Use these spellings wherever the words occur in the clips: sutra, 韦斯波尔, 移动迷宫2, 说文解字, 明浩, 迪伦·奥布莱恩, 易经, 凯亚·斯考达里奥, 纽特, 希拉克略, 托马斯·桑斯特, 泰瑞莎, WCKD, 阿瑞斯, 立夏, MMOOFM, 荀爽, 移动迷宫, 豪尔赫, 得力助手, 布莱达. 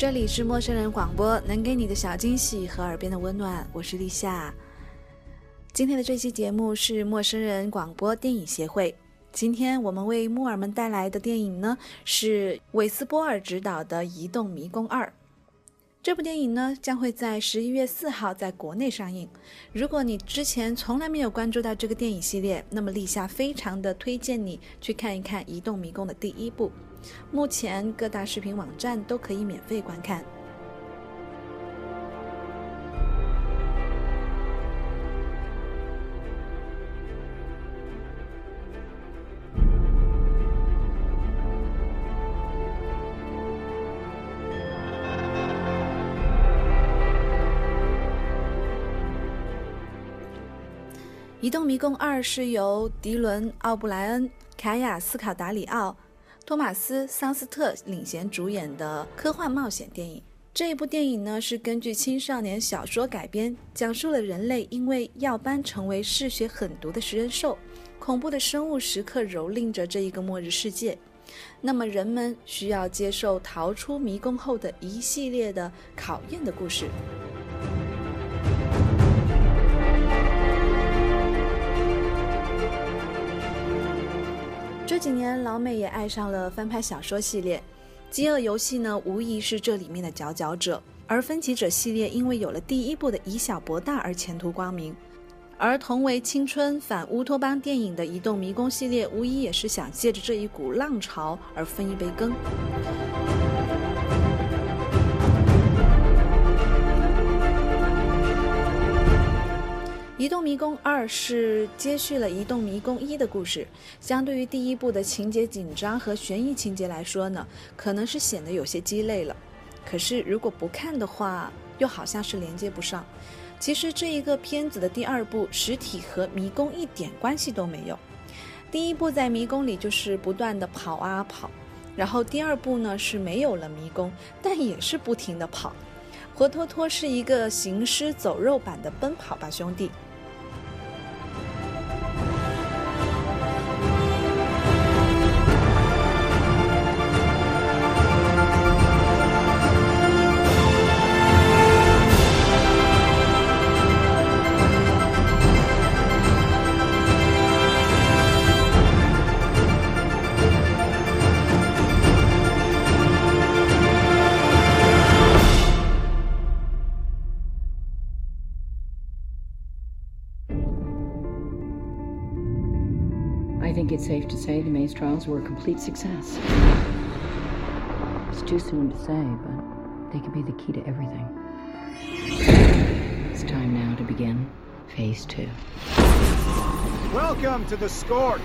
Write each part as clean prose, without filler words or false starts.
这里是陌生人广播，能给你的小惊喜和耳边的温暖，我是立夏。今天的这期节目是陌生人广播电影协会，今天我们为木耳们带来的电影呢是韦斯波尔执导的《移动迷宫2》。这部电影呢将会在11月4号在国内上映。如果你之前从来没有关注到这个电影系列，那么立夏非常的推荐你去看一看《移动迷宫》的第一部，目前各大视频网站都可以免费观看。《移动迷宫2》是由迪伦·奥布莱恩、凯亚·斯考达里奥、托马斯·桑斯特领衔主演的科幻冒险电影。这一部电影呢是根据青少年小说改编，讲述了人类因为药斑成为嗜血狠毒的食人兽，恐怖的生物时刻蹂躏着这一个末日世界。那么人们需要接受逃出迷宫后的一系列的考验的故事。这几年老美也爱上了翻拍小说系列，饥饿游戏呢无疑是这里面的佼佼者，而分歧者系列因为有了第一部的以小博大而前途光明，而同为青春反乌托邦电影的移动迷宫系列无疑也是想借着这一股浪潮而分一杯羹。移动迷宫2是接续了移动迷宫1的故事，相对于第一部的情节紧张和悬疑情节来说呢，可能是显得有些鸡肋了，可是如果不看的话又好像是连接不上。其实这一个片子的第二部实体和迷宫一点关系都没有，第一部在迷宫里就是不断的跑啊跑，然后第二部呢是没有了迷宫，但也是不停的跑，活脱脱是一个行尸走肉版的奔跑吧兄弟。It's safe to say the maze trials were a complete success. It's too soon to say, but they could be the key to everything. It's time now to begin phase 2. Welcome to the Scorch!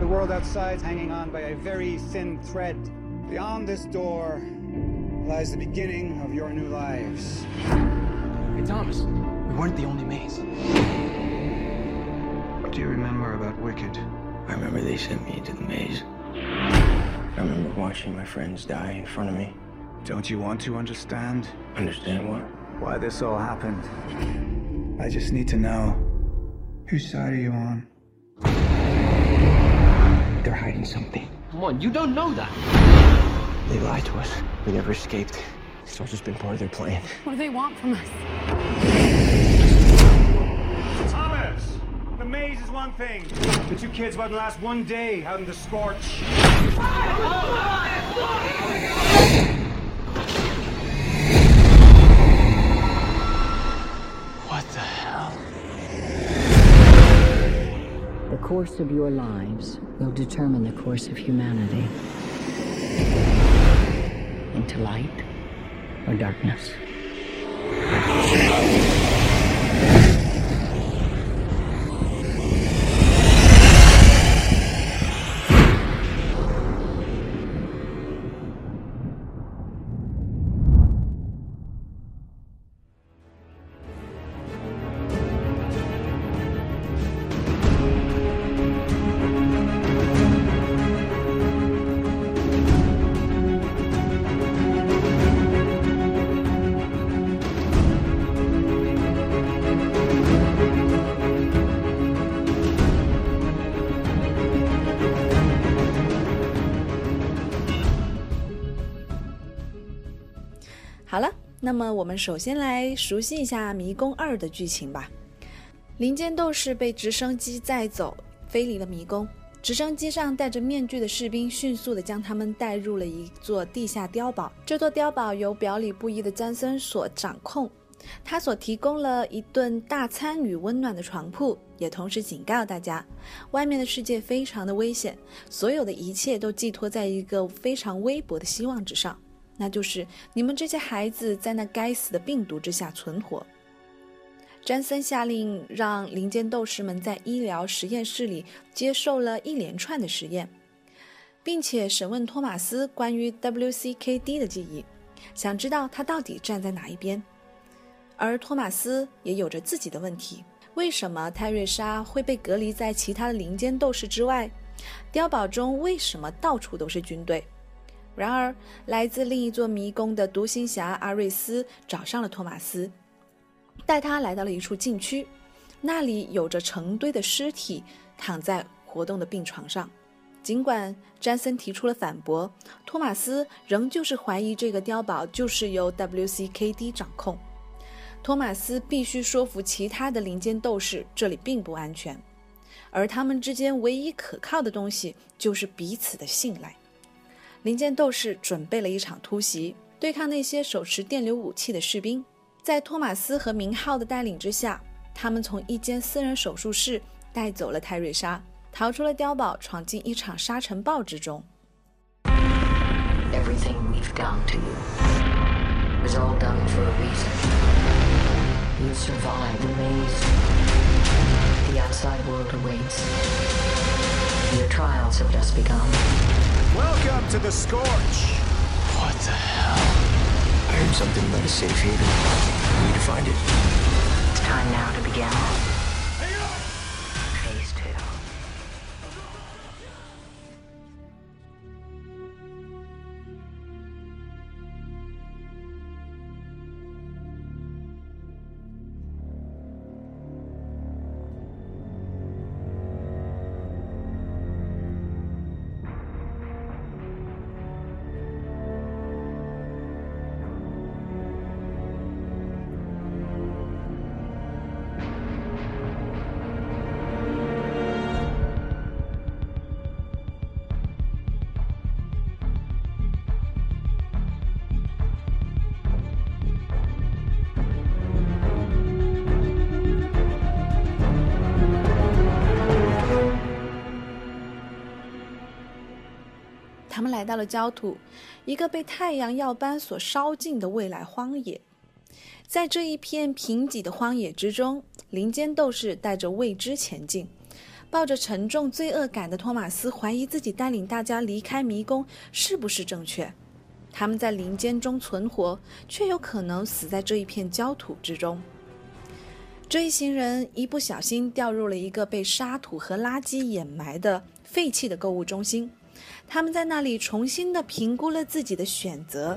The world outside's hanging on by a very thin thread. Beyond this door lies the beginning of your new lives. Hey, Thomas, we weren't the only maze. Do you remember about Wicked? I remember they sent me into the maze. I remember watching my friends die in front of me. Don't you want to understand? Understand what? Why this all happened. I just need to know. Whose side are you on? They're hiding something. Come on, you don't know that. They lied to us. We never escaped. It's all just been part of their plan. What do they want from us? Thomas! The maze is one thing, but you kids wouldn't last one day out in the Scorch. What the hell? The course of your lives will determine the course of humanity. Into light or darkness. 好了，那么我们首先来熟悉一下《迷宫2》的剧情吧。林间斗士被直升机载走，飞离了迷宫。直升机上戴着面具的士兵迅速地将他们带入了一座地下碉堡，这座碉堡由表里不一的詹森所掌控，他所提供了一顿大餐与温暖的床铺，也同时警告大家，外面的世界非常的危险，所有的一切都寄托在一个非常微薄的希望之上，那就是你们这些孩子在那该死的病毒之下存活。詹森下令让林间斗士们在医疗实验室里接受了一连串的实验，并且审问托马斯关于 WCKD 的记忆，想知道他到底站在哪一边。而托马斯也有着自己的问题，为什么泰瑞莎会被隔离在其他的林间斗士之外？碉堡中为什么到处都是军队？然而，来自另一座迷宫的独行侠阿瑞斯找上了托马斯，带他来到了一处禁区，那里有着成堆的尸体躺在活动的病床上。尽管詹森提出了反驳，托马斯仍旧是怀疑这个碉堡就是由 WCKD 掌控。托马斯必须说服其他的林间斗士这里并不安全，而他们之间唯一可靠的东西就是彼此的信赖。林间斗士准备了一场突袭，对抗那些手持电流武器的士兵。在托马斯和明浩的带领之下，他们从一间私人手术室带走了泰瑞莎，逃出了碉堡，闯进一场沙尘暴之中。Everything we've done to you was all done for a reason. You survived the maze. The outside world awaits. Your trials have just begun. Welcome to the Scorch. What the hell?I heard something about a safe haven. We need to find it. It's time now to begin. Phase 他们来到了焦土，一个被太阳耀斑所烧尽的未来荒野。在这一片贫瘠的荒野之中，林间斗士带着未知前进。抱着沉重罪恶感的托马斯怀疑自己带领大家离开迷宫是不是正确。他们在林间中存活，却有可能死在这一片焦土之中。这一行人一不小心掉入了一个被沙土和垃圾掩埋的废弃的购物中心。他们在那里重新地评估了自己的选择。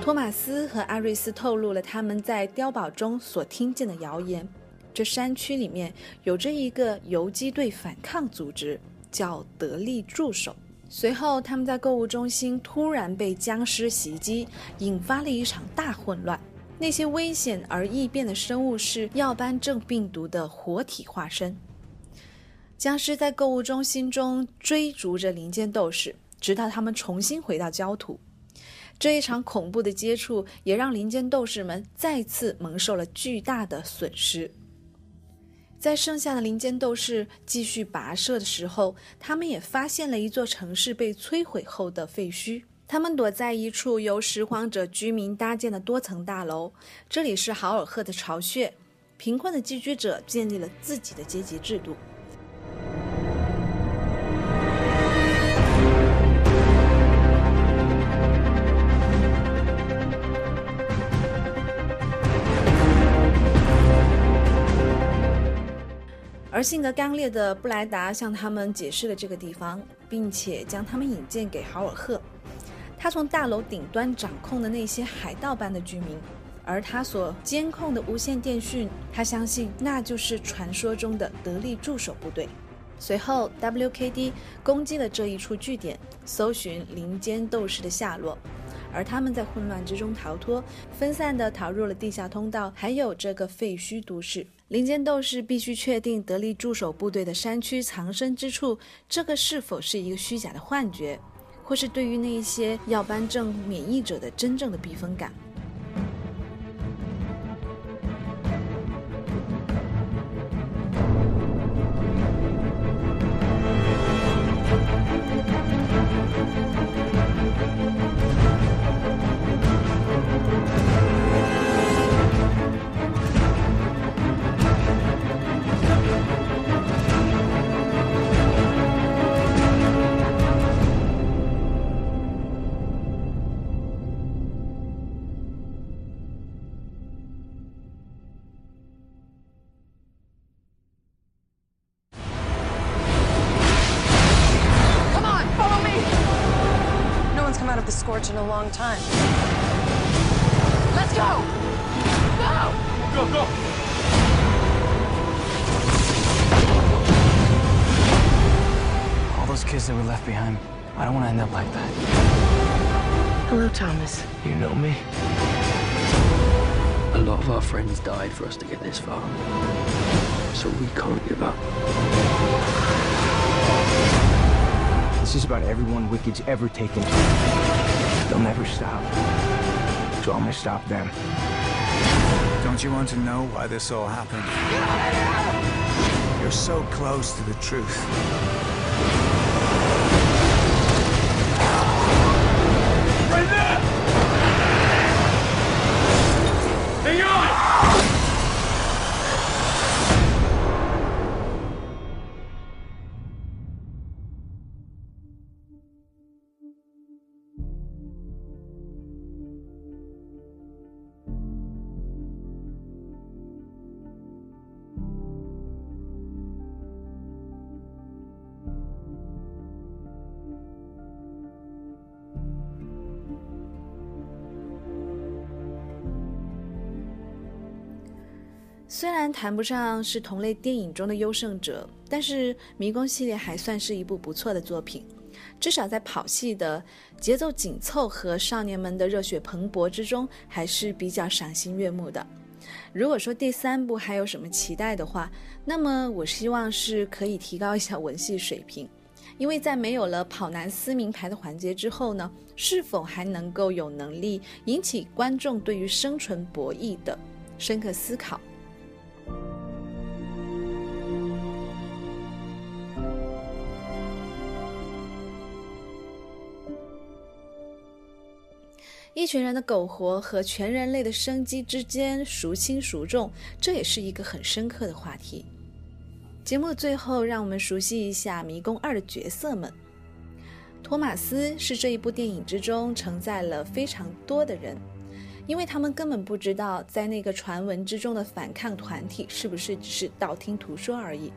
托马斯和阿瑞斯透露了他们在碉堡中所听见的谣言，这山区里面有着一个游击队反抗组织，叫得力助手。随后他们在购物中心突然被僵尸袭击，引发了一场大混乱。那些危险而易变的生物是耀斑症病毒的活体化身。僵尸在购物中心中追逐着林间斗士，直到他们重新回到焦土。这一场恐怖的接触也让林间斗士们再次蒙受了巨大的损失。在剩下的林间斗士继续跋涉的时候，他们也发现了一座城市被摧毁后的废墟。他们躲在一处由拾荒者居民搭建的多层大楼，这里是豪尔赫的巢穴，贫困的寄居者建立了自己的阶级制度。而性格刚烈的布莱达向他们解释了这个地方，并且将他们引荐给豪尔赫。他从大楼顶端掌控的那些海盗般的居民，而他所监控的无线电讯，他相信那就是传说中的得力助手部队。随后 WKD 攻击了这一处据点，搜寻林间斗士的下落，而他们在混乱之中逃脱，分散地逃入了地下通道，还有这个废墟都市。林间斗士必须确定得力驻守部队的山区藏身之处，这个是否是一个虚假的幻觉，或是对于那一些药斑症免疫者的真正的避风港。In a long time. Let's go! Go! Go, go! All those kids that were left behind, I don't want to end up like that. Hello, Thomas. You know me? A lot of our friends died for us to get this far. So we can't give up. This is about everyone Wicked's ever taken. They'll never stop, so I'm gonna stop them. Don't you want to know why this all happened? You're so close to the truth. Right there! Hang on! 虽然谈不上是同类电影中的优胜者，但是《迷宫》系列还算是一部不错的作品，至少在跑戏的节奏紧凑和少年们的热血蓬勃之中，还是比较赏心悦目的。如果说第三部还有什么期待的话，那么我希望是可以提高一下文戏水平，因为在没有了跑男撕名牌的环节之后呢，是否还能够有能力引起观众对于生存博弈的深刻思考。一群人的苟活和全人类的生机之间孰轻孰重，这也是一个很深刻的话题。节目最后让我们熟悉一下迷宫2的角色们。托马斯是这一部电影之中承载了非常多的人，因为他们根本不知道在那个传闻之中的反抗团体是不是只是道听途说而已，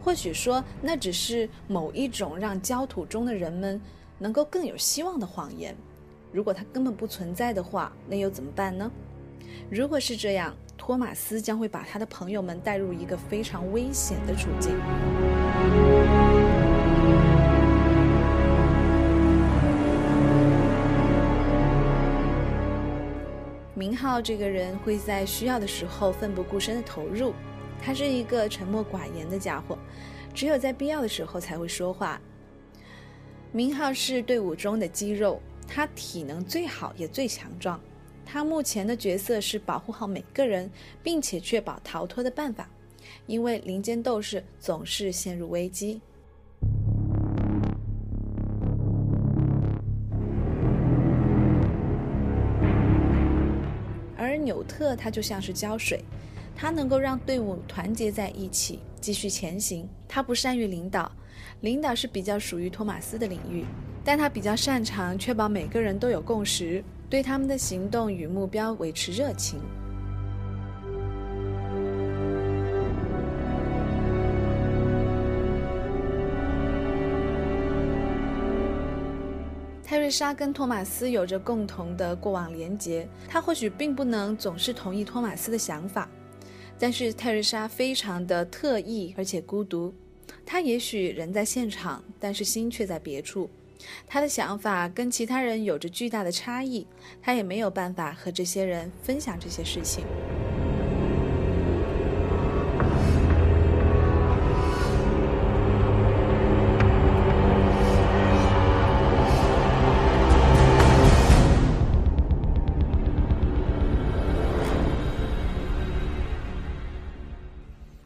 或许说那只是某一种让焦土中的人们能够更有希望的谎言，如果它根本不存在的话，那又怎么办呢？如果是这样，托马斯将会把他的朋友们带入一个非常危险的处境。明浩这个人会在需要的时候奋不顾身的投入，他是一个沉默寡言的家伙，只有在必要的时候才会说话。明浩是队伍中的肌肉，他体能最好也最强壮，他目前的角色是保护好每个人，并且确保逃脱的办法，因为林间斗士总是陷入危机。而纽特他就像是胶水，他能够让队伍团结在一起，继续前行。他不善于领导，领导是比较属于托马斯的领域，但他比较擅长确保每个人都有共识，对他们的行动与目标维持热情。泰瑞莎跟托马斯有着共同的过往连结，他或许并不能总是同意托马斯的想法，但是泰瑞莎非常的特异而且孤独，他也许人在现场，但是心却在别处。他的想法跟其他人有着巨大的差异，他也没有办法和这些人分享这些事情。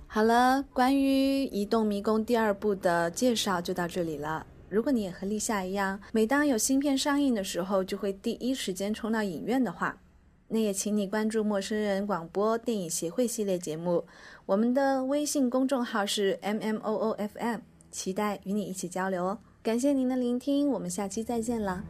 好了，关于《移动迷宫》第二部的介绍就到这里了。如果你也和立夏一样，每当有新片上映的时候就会第一时间冲到影院的话，那也请你关注陌生人广播电影协会系列节目，我们的微信公众号是 MMOOFM， 期待与你一起交流哦。感谢您的聆听，我们下期再见了。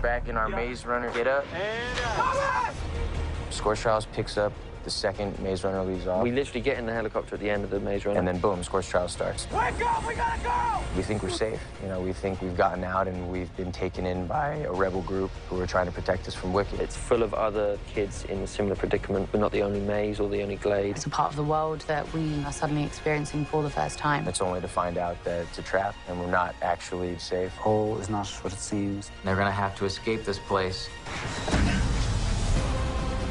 Back in our Maze Runner get up. Scorch Trials picks up the second Maze Runner leaves off. We literally get in the helicopter at the end of the Maze Runner. And then boom, Scorch Trials starts. Wake up, we gotta go! We think we're safe. You know, we think we've gotten out and we've been taken in by a rebel group who are trying to protect us from Wicked. It's full of other kids in a similar predicament. We're not the only maze or the only glade. It's a part of the world that we are suddenly experiencing for the first time. It's only to find out that it's a trap and we're not actually safe. All is not what it seems. They're gonna have to escape this place.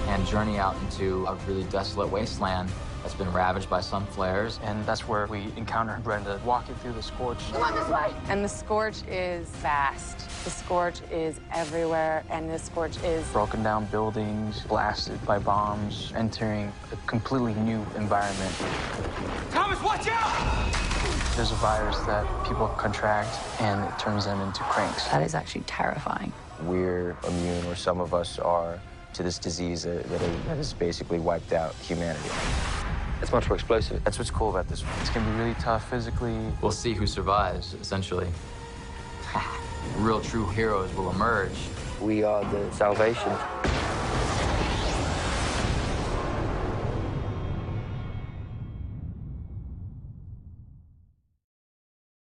And journey out into a really desolate wasteland that's been ravaged by sun flares. And that's where we encounter Brenda walking through the Scorch. Come on this way! And the Scorch is vast. The Scorch is everywhere, and the Scorch is... broken down buildings, blasted by bombs, entering a completely new environment. Thomas, watch out! There's a virus that people contract, and it turns them into cranks. That is actually terrifying. We're immune, or some of us are, to this disease that has basically wiped out humanity. It's much more explosive. That's what's cool about this one. It's gonna be really tough physically. We'll see who survives, essentially. Real true heroes will emerge. We are the salvation.